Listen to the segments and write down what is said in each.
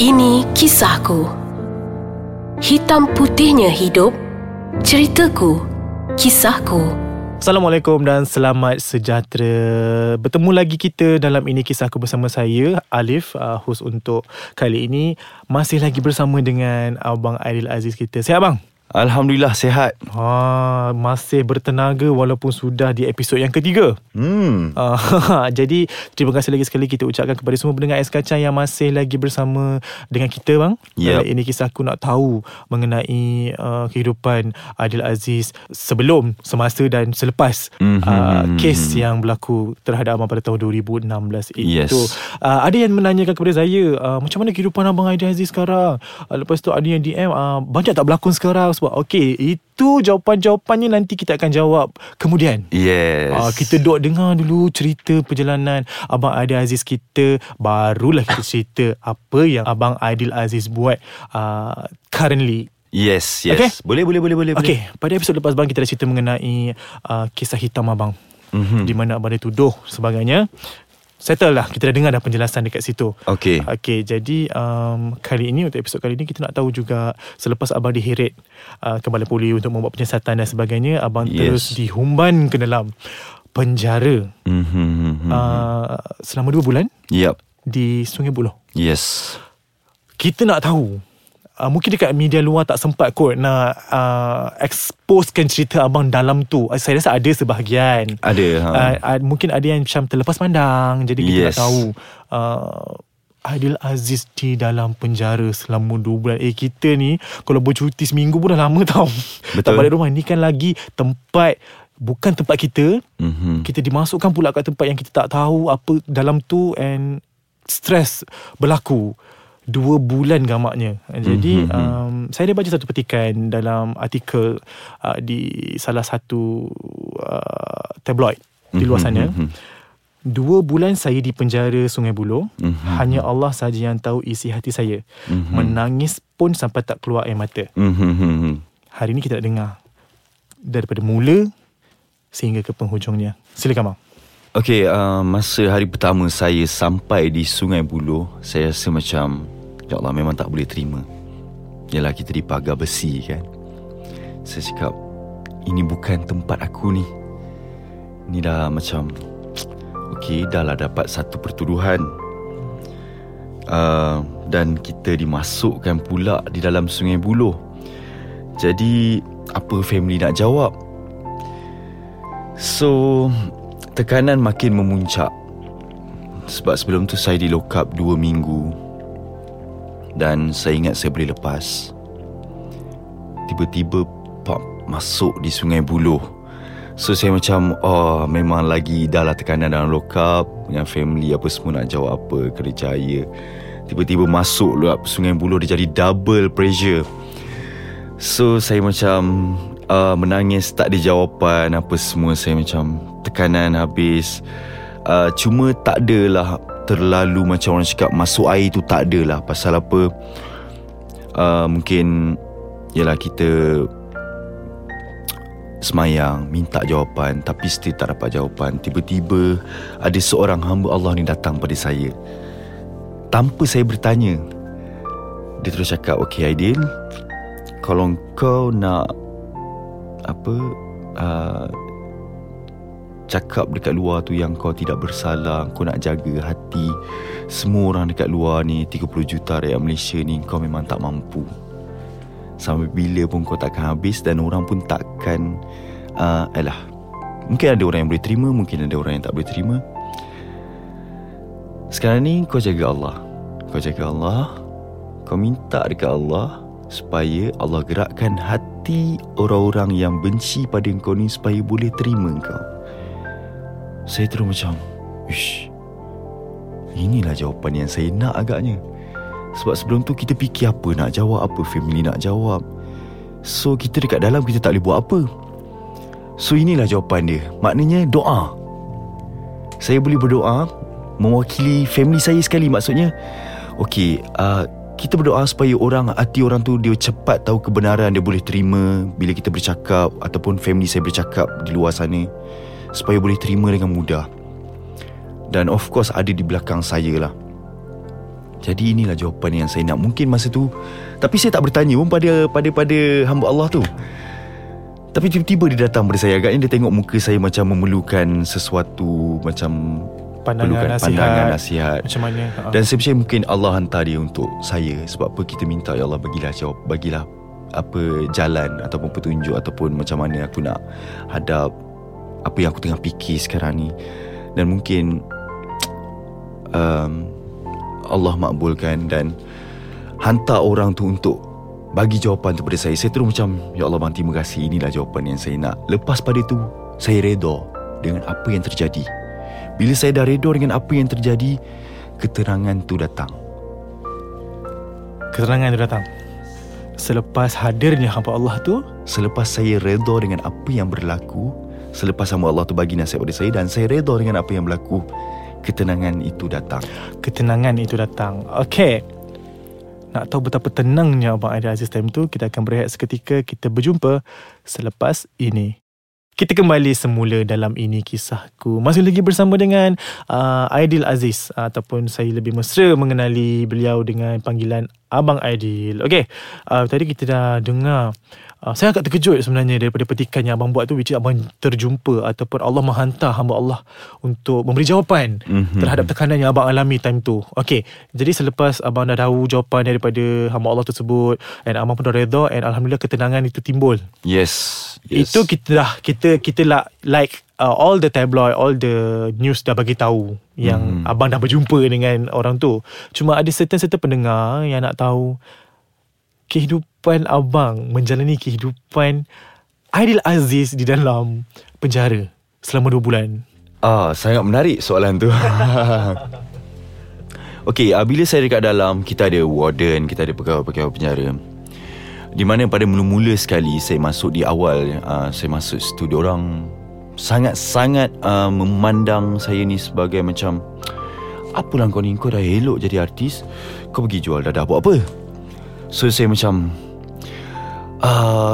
Ini kisahku. Hitam putihnya hidup, ceritaku, kisahku. Assalamualaikum dan selamat sejahtera. Bertemu lagi kita dalam Ini Kisahku bersama saya, Alif, host untuk kali ini. Masih lagi bersama dengan Abang Aidil Aziz kita. Sihat, Abang? Alhamdulillah, sihat. Masih bertenaga walaupun sudah di episod yang ketiga. Jadi, terima kasih lagi sekali kita ucapkan kepada semua pendengar Ais Kacang yang masih lagi bersama dengan kita, bang. Yep. Ini kisahku nak tahu mengenai kehidupan Aidil Aziz sebelum, semasa dan selepas kes yang berlaku terhadap abang pada tahun 2016 itu. Yes. Ada yang menanyakan kepada saya, macam mana kehidupan abang Aidil Aziz sekarang? Lepas tu ada yang DM, banyak tak berlakon sekarang? Okey, itu jawapan-jawapannya nanti kita akan jawab kemudian. Yes. Kita duduk dengar dulu cerita perjalanan Abang Aidil Aziz kita, barulah kita cerita apa yang Abang Aidil Aziz buat currently. Yes. Okay? Boleh. Okey, pada episod lepas bang kita dah cerita mengenai kisah hitam abang. Di mana abang dituduh sebagainya. Settle lah, kita dah dengar dah penjelasan dekat situ. Okay, jadi kali ini, untuk episod kali ini, kita nak tahu juga selepas abang diheret kepala polis untuk membuat penyiasatan dan sebagainya, abang terus dihumban ke dalam penjara selama 2 bulan di Sungai Buloh. Yes. Kita nak tahu, mungkin dekat media luar tak sempat kot nak exposekan cerita abang dalam tu. Saya rasa ada sebahagian. Mungkin ada yang macam terlepas pandang. Jadi kita nak tahu Aidil Aziz di dalam penjara selama 2 bulan. Kita ni kalau bercuti seminggu pun dah lama tau. Betul. Tak balik rumah. Ni kan lagi tempat, bukan tempat kita. Kita dimasukkan pula kat tempat yang kita tak tahu apa dalam tu. And stres berlaku 2 bulan gamaknya. Jadi saya ada baca satu petikan dalam artikel di salah satu tabloid di luar sana. 2 bulan saya di penjara Sungai Buloh. Hanya Allah sahaja yang tahu isi hati saya. Menangis pun sampai tak keluar air mata. Hari ini kita nak dengar daripada mula sehingga ke penghujungnya. Silakan bang. Okey, masa hari pertama saya sampai di Sungai Buloh, saya rasa macam ya Allah, memang tak boleh terima. Yalah, kita di Pagar Besi kan. Saya cakap, ini bukan tempat aku ni. Ni dah macam okey, dah lah dapat satu pertuduhan, dan kita dimasukkan pula di dalam Sungai Buloh. Jadi apa family nak jawab? So tekanan makin memuncak. Sebab sebelum tu saya dilokap 2 minggu dan saya ingat saya boleh lepas. Tiba-tiba pop, masuk di Sungai Buloh. So saya macam memang lagi dah lah tekanan dalam lokap dengan family apa semua, nak jawab apa, kerjaya. Tiba-tiba masuk lokap Sungai Buloh, dia jadi double pressure. So saya macam menangis, tak ada jawapan apa semua. Saya macam tekanan habis. Cuma tak adalah terlalu macam orang cakap masuk air tu, tak adalah. Pasal apa, mungkin yalah, kita semayang minta jawapan tapi still tak dapat jawapan. Tiba-tiba ada seorang hamba Allah ni datang pada saya tanpa saya bertanya. Dia terus cakap, "Okey Aidil, kalau kau nak apa, cakap dekat luar tu yang kau tidak bersalah, kau nak jaga hati semua orang dekat luar ni, 30 juta rakyat Malaysia ni, kau memang tak mampu. Sampai bila pun kau takkan habis dan orang pun takkan mungkin ada orang yang boleh terima, mungkin ada orang yang tak boleh terima. Sekarang ni kau jaga Allah. Kau jaga Allah. Kau minta dekat Allah supaya Allah gerakkan hati orang-orang yang benci pada kau ni supaya boleh terima kau." Saya terus macam, "Ish, inilah jawapan yang saya nak agaknya." Sebab sebelum tu kita fikir apa nak jawab, apa family nak jawab. So kita dekat dalam, kita tak boleh buat apa. So inilah jawapan dia. Maknanya doa. Saya boleh berdoa mewakili family saya sekali. Maksudnya, okey, kita berdoa supaya orang, hati orang tu dia cepat tahu kebenaran, dia boleh terima bila kita bercakap ataupun family saya bercakap di luar sana, supaya boleh terima dengan mudah. Dan of course ada di belakang saya lah. Jadi inilah jawapan yang saya nak mungkin masa tu. Tapi saya tak bertanya pun pada hamba Allah tu. Tapi tiba-tiba dia datang pada saya. Agaknya dia tengok muka saya macam memerlukan sesuatu, macam pandangan nasihat macam mana. Dan saya percaya mungkin Allah hantar dia untuk saya. Sebab apa kita minta, ya Allah, bagilah jawab, bagilah apa jalan ataupun petunjuk, ataupun macam mana aku nak hadap apa yang aku tengah fikir sekarang ni. Dan mungkin Allah makbulkan dan hantar orang tu untuk bagi jawapan kepada saya. Saya terus macam, ya Allah bang, terima kasih, inilah jawapan yang saya nak. Lepas pada tu, saya reda dengan apa yang terjadi. Bila saya dah reda dengan apa yang terjadi, Keterangan tu datang selepas hadirnya hamba Allah tu. Selepas saya reda dengan apa yang berlaku, selepas hamba Allah tu bagi nasihat pada saya dan saya reda dengan apa yang berlaku, Ketenangan itu datang. Okey. Nak tahu betapa tenangnya Abang Aidil Aziz time tu, kita akan berehat seketika. Kita berjumpa selepas ini. Kita kembali semula dalam Ini Kisahku. Masih lagi bersama dengan Aidil Aziz, ataupun saya lebih mesra mengenali beliau dengan panggilan Abang Aidil. Okey. Tadi kita dah dengar. Saya agak terkejut sebenarnya daripada petikan yang abang buat tu, which is abang terjumpa ataupun Allah menghantar hamba Allah untuk memberi jawapan terhadap tekanan yang abang alami time tu. Okay, jadi selepas abang dah tahu jawapan daripada hamba Allah tersebut, and abang pun dah reda, and Alhamdulillah ketenangan itu timbul. Yes. Itu kita all the tabloid, all the news dah bagi tahu yang abang dah berjumpa dengan orang tu. Cuma ada certain pendengar yang nak tahu kehidupan abang, menjalani kehidupan Aidil Aziz di dalam penjara selama 2 bulan. Sangat menarik soalan tu. Okey, bila saya dekat dalam, kita ada warden, kita ada pegawai-pegawai penjara. Di mana pada mula-mula sekali saya masuk di awal, saya masuk situ, diorang sangat-sangat memandang saya ni sebagai macam, apalah kau ni, kau dah elok jadi artis, kau pergi jual dadah buat apa? So saya macam,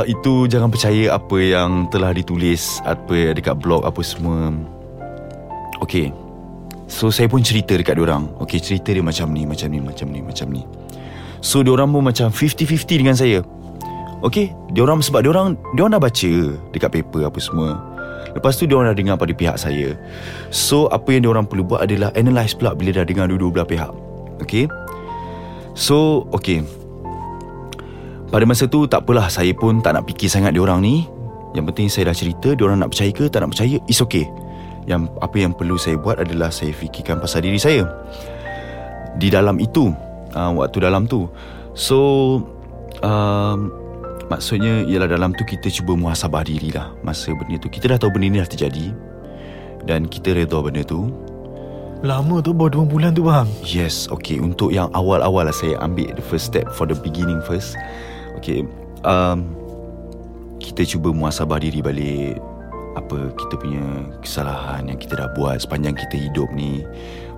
itu jangan percaya apa yang telah ditulis, apa dekat blog apa semua. Okay, so saya pun cerita dekat diorang. Okay, cerita dia macam ni. So diorang pun macam 50-50 dengan saya. Okay, diorang sebab diorang dah baca dekat paper apa semua. Lepas tu diorang dah dengar pada pihak saya. So apa yang diorang perlu buat adalah analyse pula bila dah dengar dua-dua belah pihak. Okay, so okay, pada masa tu tak apalah, saya pun tak nak fikir sangat diorang ni. Yang penting saya dah cerita, diorang nak percaya ke tak nak percaya, it's okay. Yang apa yang perlu saya buat adalah saya fikirkan pasal diri saya di dalam itu, waktu dalam tu. So maksudnya ialah dalam tu kita cuba muhasabah diri lah. Masa benda tu kita dah tahu benda ni dah terjadi dan kita reda benda tu. Lama tu, baru 2 bulan tu bang. Yes, okay. Untuk yang awal-awal lah, saya ambil the first step for the beginning first. Okay, kita cuba muhasabah diri balik, apa kita punya kesalahan yang kita dah buat sepanjang kita hidup ni.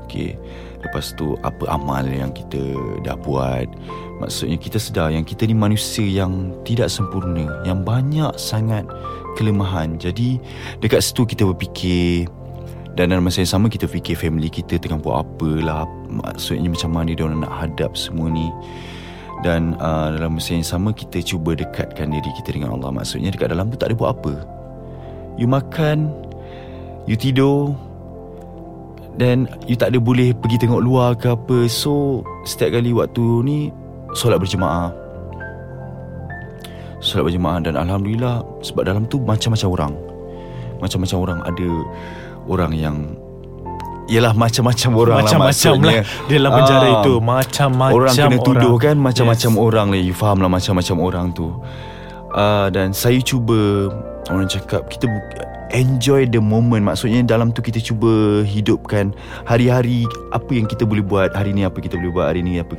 Okay, lepas tu apa amal yang kita dah buat. Maksudnya kita sedar yang kita ni manusia yang tidak sempurna, yang banyak sangat kelemahan. Jadi dekat situ kita berfikir, dan dalam masa yang sama kita fikir family kita tengah buat apalah, maksudnya macam mana diorang nak hadap semua ni. Dan dalam masa yang sama kita cuba dekatkan diri kita dengan Allah. Maksudnya dekat dalam tu tak ada buat apa. You makan, you tidur, dan you tak ada boleh pergi tengok luar ke apa. So setiap kali waktu ni Solat berjemaah. Dan Alhamdulillah, sebab dalam tu macam-macam orang. Ada orang yang, ialah macam-macam orang dalam penjara itu. Macam-macam orang kena tuduh kan, macam-macam orang lah. You faham lah macam-macam orang tu. Dan saya cuba, orang cakap kita enjoy the moment. Maksudnya dalam tu kita cuba hidupkan hari-hari, apa yang kita boleh buat hari ni, apa kita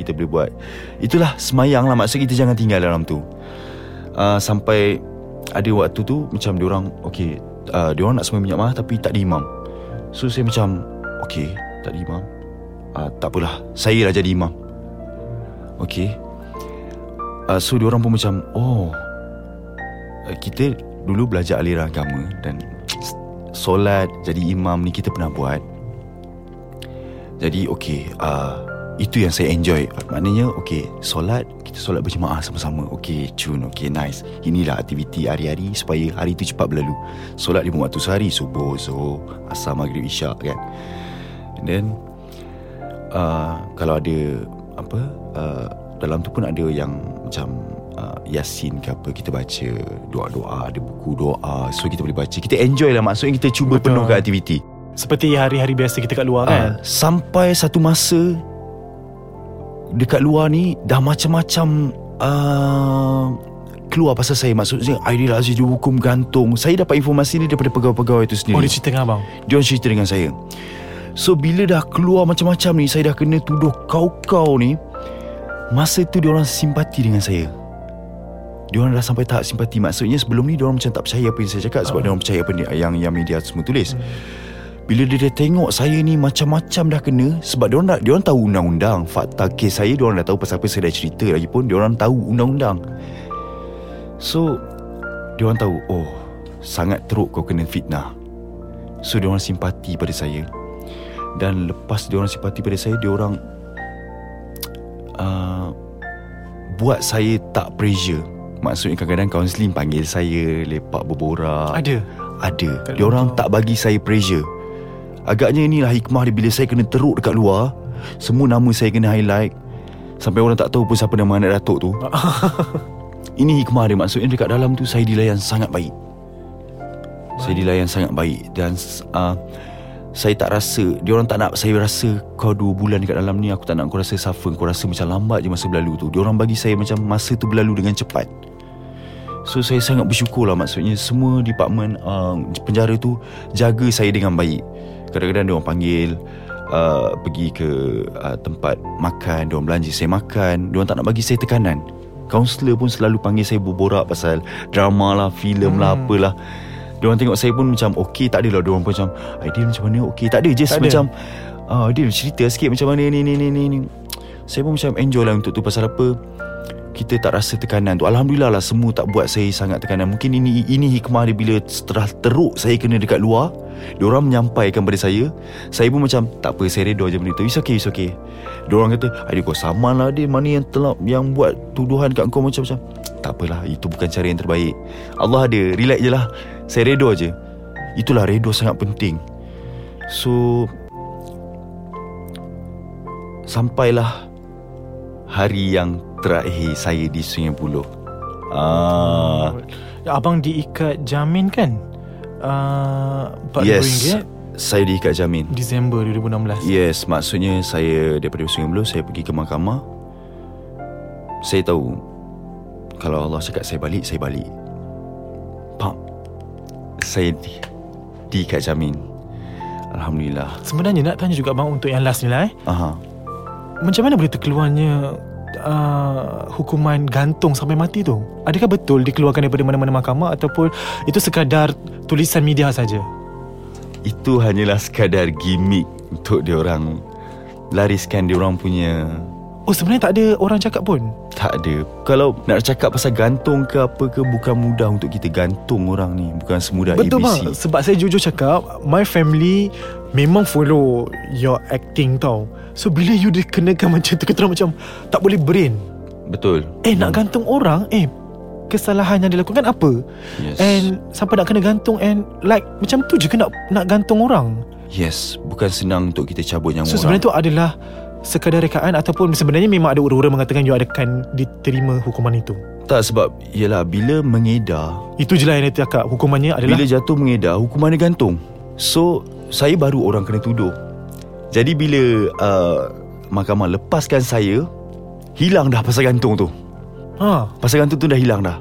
boleh buat. Itulah semayang lah. Maksudnya kita jangan tinggal dalam tu. Sampai ada waktu tu macam diorang, okay, diorang nak semua minyak mahal tapi tak diimam. So saya macam, okay, tak ada imam, tak apalah, saya dah jadi imam. Okay, so diorang pun macam, oh, kita dulu belajar aliran agama dan solat jadi imam ni kita pernah buat. Jadi okay, Itu yang saya enjoy. Maknanya okay, solat, kita solat berjemaah sama-sama. Okay, cun, okay, nice. Inilah aktiviti hari-hari supaya hari tu cepat berlalu. Solat 5 waktu sehari, subuh, zuhur, asar, maghrib, isyak, kan. And then kalau ada apa, dalam tu pun ada yang macam Yasin ke apa, kita baca doa-doa, ada buku doa, so kita boleh baca. Kita enjoy lah, maksudnya kita cuba penuhkan aktiviti seperti hari-hari biasa kita kat luar, kan. Sampai satu masa dekat luar ni dah macam-macam keluar pasal saya. Maksudnya Aidil Aziz dihukum gantung. Saya dapat informasi ni daripada pegawai-pegawai itu sendiri. Oh, dia cerita dengan abang? Dia orang cerita dengan saya. So bila dah keluar macam-macam ni, saya dah kena tuduh kau-kau ni. Masa tu dia orang simpati dengan saya. Dia orang dah sampai tahap simpati. Maksudnya sebelum ni dia orang macam tak percaya apa yang saya cakap, sebab dia orang percaya apa yang media semua tulis. Bila dia tengok saya ni macam-macam dah kena, sebab dia orang tahu undang-undang. Fakta kes saya dia orang dah tahu pasal apa saya dah cerita, lagipun dia orang tahu undang-undang. So dia orang tahu, oh, sangat teruk kau kena fitnah. So dia orang simpati pada saya. Dan lepas dia orang simpati pada saya, dia orang buat saya tak pressure. Maksudnya kadang-kadang kaunseling panggil saya, lepak berborak. Ada. Dia orang tak bagi saya pressure. Agaknya inilah hikmah dia. Bila saya kena teruk dekat luar, semua nama saya kena highlight, sampai orang tak tahu pun siapa nama anak datuk tu. Ini hikmah dia. Maksudnya dekat dalam tu saya dilayan sangat baik. Saya dilayan sangat baik. Dan saya tak rasa, dia orang tak nak saya rasa kau 2 bulan dekat dalam ni, aku tak nak kau rasa suffer. Kau rasa macam lambat je masa berlalu tu. Dia orang bagi saya macam masa tu berlalu dengan cepat. So saya sangat bersyukur lah. Maksudnya semua department penjara tu jaga saya dengan baik. Kadang-kadang dia orang panggil pergi ke tempat makan, dia orang belanja saya makan. Dia orang tak nak bagi saya tekanan. Kaunselor pun selalu panggil saya berborak pasal drama lah, filem lah, apalah. Dia orang tengok saya pun macam okey, tak adalah dia orang pun macam Aidil macam mana, okey, tak ada, just tak macam Aidil cerita sikit macam mana ni. Saya pun macam enjoy lah untuk tu. Pasal apa, kita tak rasa tekanan tu. Alhamdulillah lah, semua tak buat saya sangat tekanan. Mungkin ini hikmah dia. Bila setelah teruk saya kena dekat luar, diorang menyampaikan pada saya. Saya pun macam tak apa, saya reda je benda tu. It's okay. Diorang kata, Aidil kau saman lah dia, mana yang telap, yang buat tuduhan kat kau macam-macam. Tak apalah, itu bukan cara yang terbaik. Allah ada, relax je lah, saya reda je. Itulah, reda sangat penting. So sampailah hari yang terakhir saya di Sungai Buloh. Abang diikat jamin, kan? Yes, saya diikat jamin Disember 2016. Yes, maksudnya saya daripada Sungai Buloh saya pergi ke mahkamah. Saya tahu kalau Allah cakap saya balik, saya balik. Pak, saya diikat jamin. Alhamdulillah. Sebenarnya nak tanya juga abang untuk yang last ni lah. Macam mana boleh terkeluarnya hukuman gantung sampai mati tu? Adakah betul dikeluarkan daripada mana-mana mahkamah, ataupun itu sekadar tulisan media saja? Itu hanyalah sekadar gimmick untuk diorang lariskan diorang punya. Oh, sebenarnya tak ada orang cakap pun? Tak ada. Kalau nak cakap pasal gantung ke apa ke, bukan mudah untuk kita gantung orang ni. Bukan semudah ABC. Betul bang. Sebab saya jujur cakap, my family memang follow your acting tau. So bila you dikenakan macam tu, kita macam tak boleh brain. Betul. Nak gantung orang, kesalahan yang dilakukan apa? Yes. And siapa nak kena gantung, and like macam tu je ke nak gantung orang? Yes. Bukan senang untuk kita cabut nyawa orang. So sebenarnya tu adalah sekadar rekaan, ataupun sebenarnya memang ada orang-orang mengatakan you akan diterima hukuman itu? Tak, sebab yelah, bila mengedar, itu je lah yang dia cakap, hukumannya adalah bila jatuh mengedar, hukumannya gantung. So saya baru orang kena tuduh. Jadi bila mahkamah lepaskan saya, hilang dah pasal gantung tu. Pasal gantung tu dah hilang dah.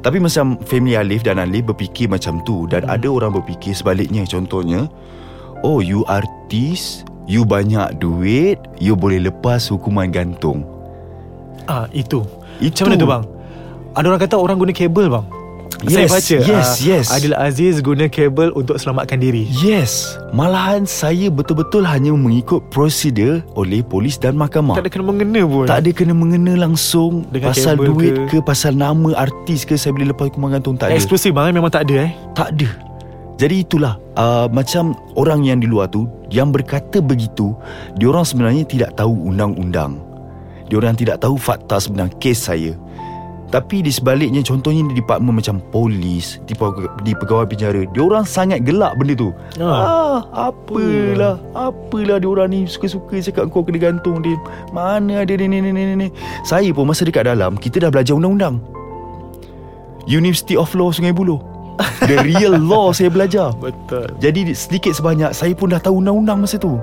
Tapi macam family Alif dan Alif berfikir macam tu. Dan ada orang berfikir sebaliknya. Contohnya, oh, you artis, you banyak duit, you boleh lepas hukuman gantung. Itu. Macam mana tu bang? Ada orang kata orang guna kabel bang. Yes, saya baca yes. Aidil Aziz guna kabel untuk selamatkan diri. Yes. Malahan saya betul-betul hanya mengikut prosedur oleh polis dan mahkamah. Tak ada kena-mengena pun. Tak ada kena-mengena langsung dengan pasal duit ke pasal nama artis ke saya boleh lepas hukuman gantung. Tak ada. Eksklusif bang, memang tak ada. Tak ada. Jadi itulah macam orang yang di luar tu yang berkata begitu, diorang sebenarnya tidak tahu undang-undang. Diorang tidak tahu fakta sebenar kes saya. Tapi di sebaliknya, contohnya di departmen macam polis, di pegawai penjara, diorang sangat gelak benda tu. Apalah diorang ni suka-suka cakap kau kena gantung dia. Mana ada ni. Saya pun masa dekat dalam, kita dah belajar undang-undang. University of Law Sungai Buloh. The real law saya belajar. Betul. Jadi sedikit sebanyak saya pun dah tahu undang-undang masa tu.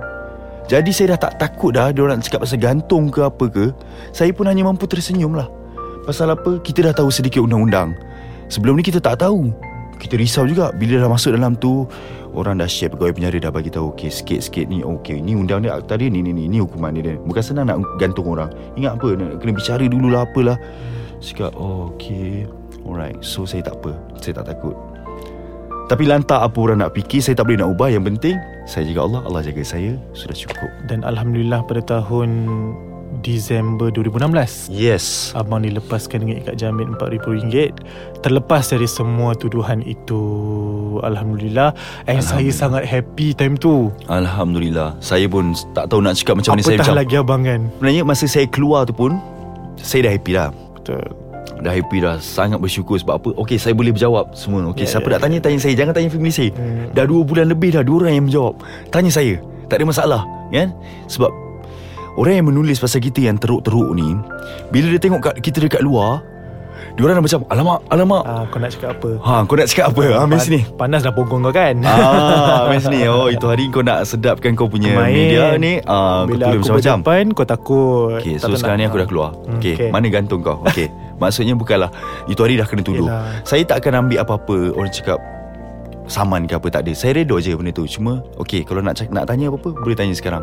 Jadi saya dah tak takut dah diorang cakap pasal gantung ke apa ke. Saya pun hanya mampu tersenyum lah. Pasal apa? Kita dah tahu sedikit undang-undang. Sebelum ni kita tak tahu. Kita risau juga bila dah masuk dalam tu. Orang dah share, pegawai penjara dah bagi tahu, okey sikit-sikit ni, okey ni undang dia, akta dia, ni hukuman dia. Bukan senang nak gantung orang. Ingat apa, nak kena bicara dululah apalah. Saya kata okey, alright, so saya tak apa, saya tak takut. Tapi lantak apa orang nak fikir, saya tak boleh nak ubah. Yang penting saya jaga Allah, Allah jaga saya, sudah cukup. Dan Alhamdulillah pada tahun Disember 2016, yes, abang dilepaskan dengan ikat jamin RM4,000. Terlepas dari semua tuduhan itu, Alhamdulillah. And saya sangat happy time tu, Alhamdulillah. Saya pun tak tahu nak cakap macam mana. Apatah lagi abang kan, sebenarnya masa saya keluar tu pun saya dah happy dah. Betul. Dah happy dah, sangat bersyukur. Sebab apa? Okey, saya boleh berjawab semua. Okey, siapa nak tanya, tanya saya. Jangan tanya family saya. Dah 2 bulan lebih dah, 2 orang yang menjawab. Tanya saya, tak ada masalah kan? Sebab orang yang menulis pasal kita yang teruk-teruk ni, bila dia tengok kita dekat luar, diorang dah macam, alamak, kau nak cakap apa? Kau nak cakap apa? Main sini. Panas dah punggung kau kan? Main sini. Oh, itu hari kau nak sedapkan kau punya main media ni. Bila aku berdepan, kau takut. Okay, so sekarang ni aku dah keluar. Okay, mana gantung kau? Okay. Maksudnya bukanlah itu hari dah kena tuduh. Yelah. Saya tak akan ambil apa-apa orang cakap saman ke apa, tak ada. Saya redor je benda tu. Cuma okey, kalau nak tanya apa-apa boleh tanya sekarang.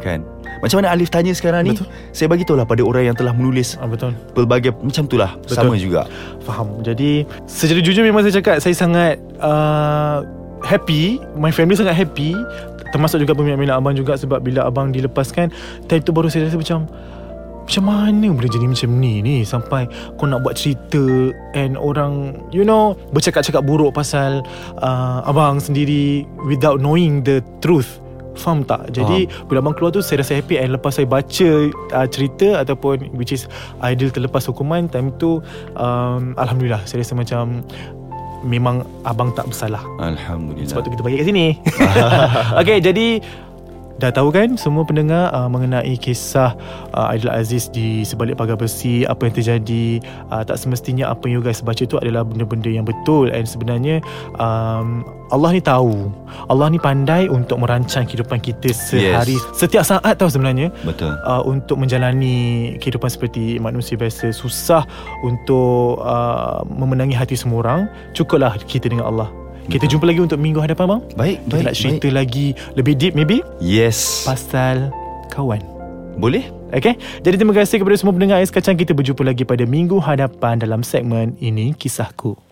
Kan? Macam mana Alif tanya sekarang ni? Betul. Saya bagi tahulah pada orang yang telah menulis. Betul. Pelbagai macam itulah. Sama juga. Faham. Jadi secara jujur memang saya cakap, saya sangat happy, my family sangat happy, termasuk juga pemilik-pemilik abang juga. Sebab bila abang dilepaskan, time tu baru saya rasa macam mana boleh jadi macam ni sampai kau nak buat cerita and orang bercakap-cakap buruk pasal abang sendiri without knowing the truth. Faham tak? Jadi bila abang keluar tu saya rasa happy. And lepas saya baca cerita ataupun which is Aidil terlepas hukuman, time tu Alhamdulillah saya rasa macam memang abang tak bersalah. Alhamdulillah. Sebab tu kita bagi kat sini. Okay, jadi dah tahu kan semua pendengar mengenai kisah Aidil Aziz di sebalik pagar besi, apa yang terjadi. Tak semestinya apa yang you guys baca tu adalah benda-benda yang betul. And sebenarnya Allah ni tahu, Allah ni pandai untuk merancang kehidupan kita sehari, setiap saat tau sebenarnya. Betul. Untuk menjalani kehidupan seperti manusia biasa, susah untuk memenangi hati semua orang. Cukuplah kita dengan Allah. Kita jumpa lagi untuk minggu hadapan bang. Baik. Nak cerita lagi lebih deep maybe. Yes. Pasal kawan. Boleh? Okay. Jadi terima kasih kepada semua pendengar Ais Kacang. Kita berjumpa lagi pada minggu hadapan dalam segmen Ini Kisahku.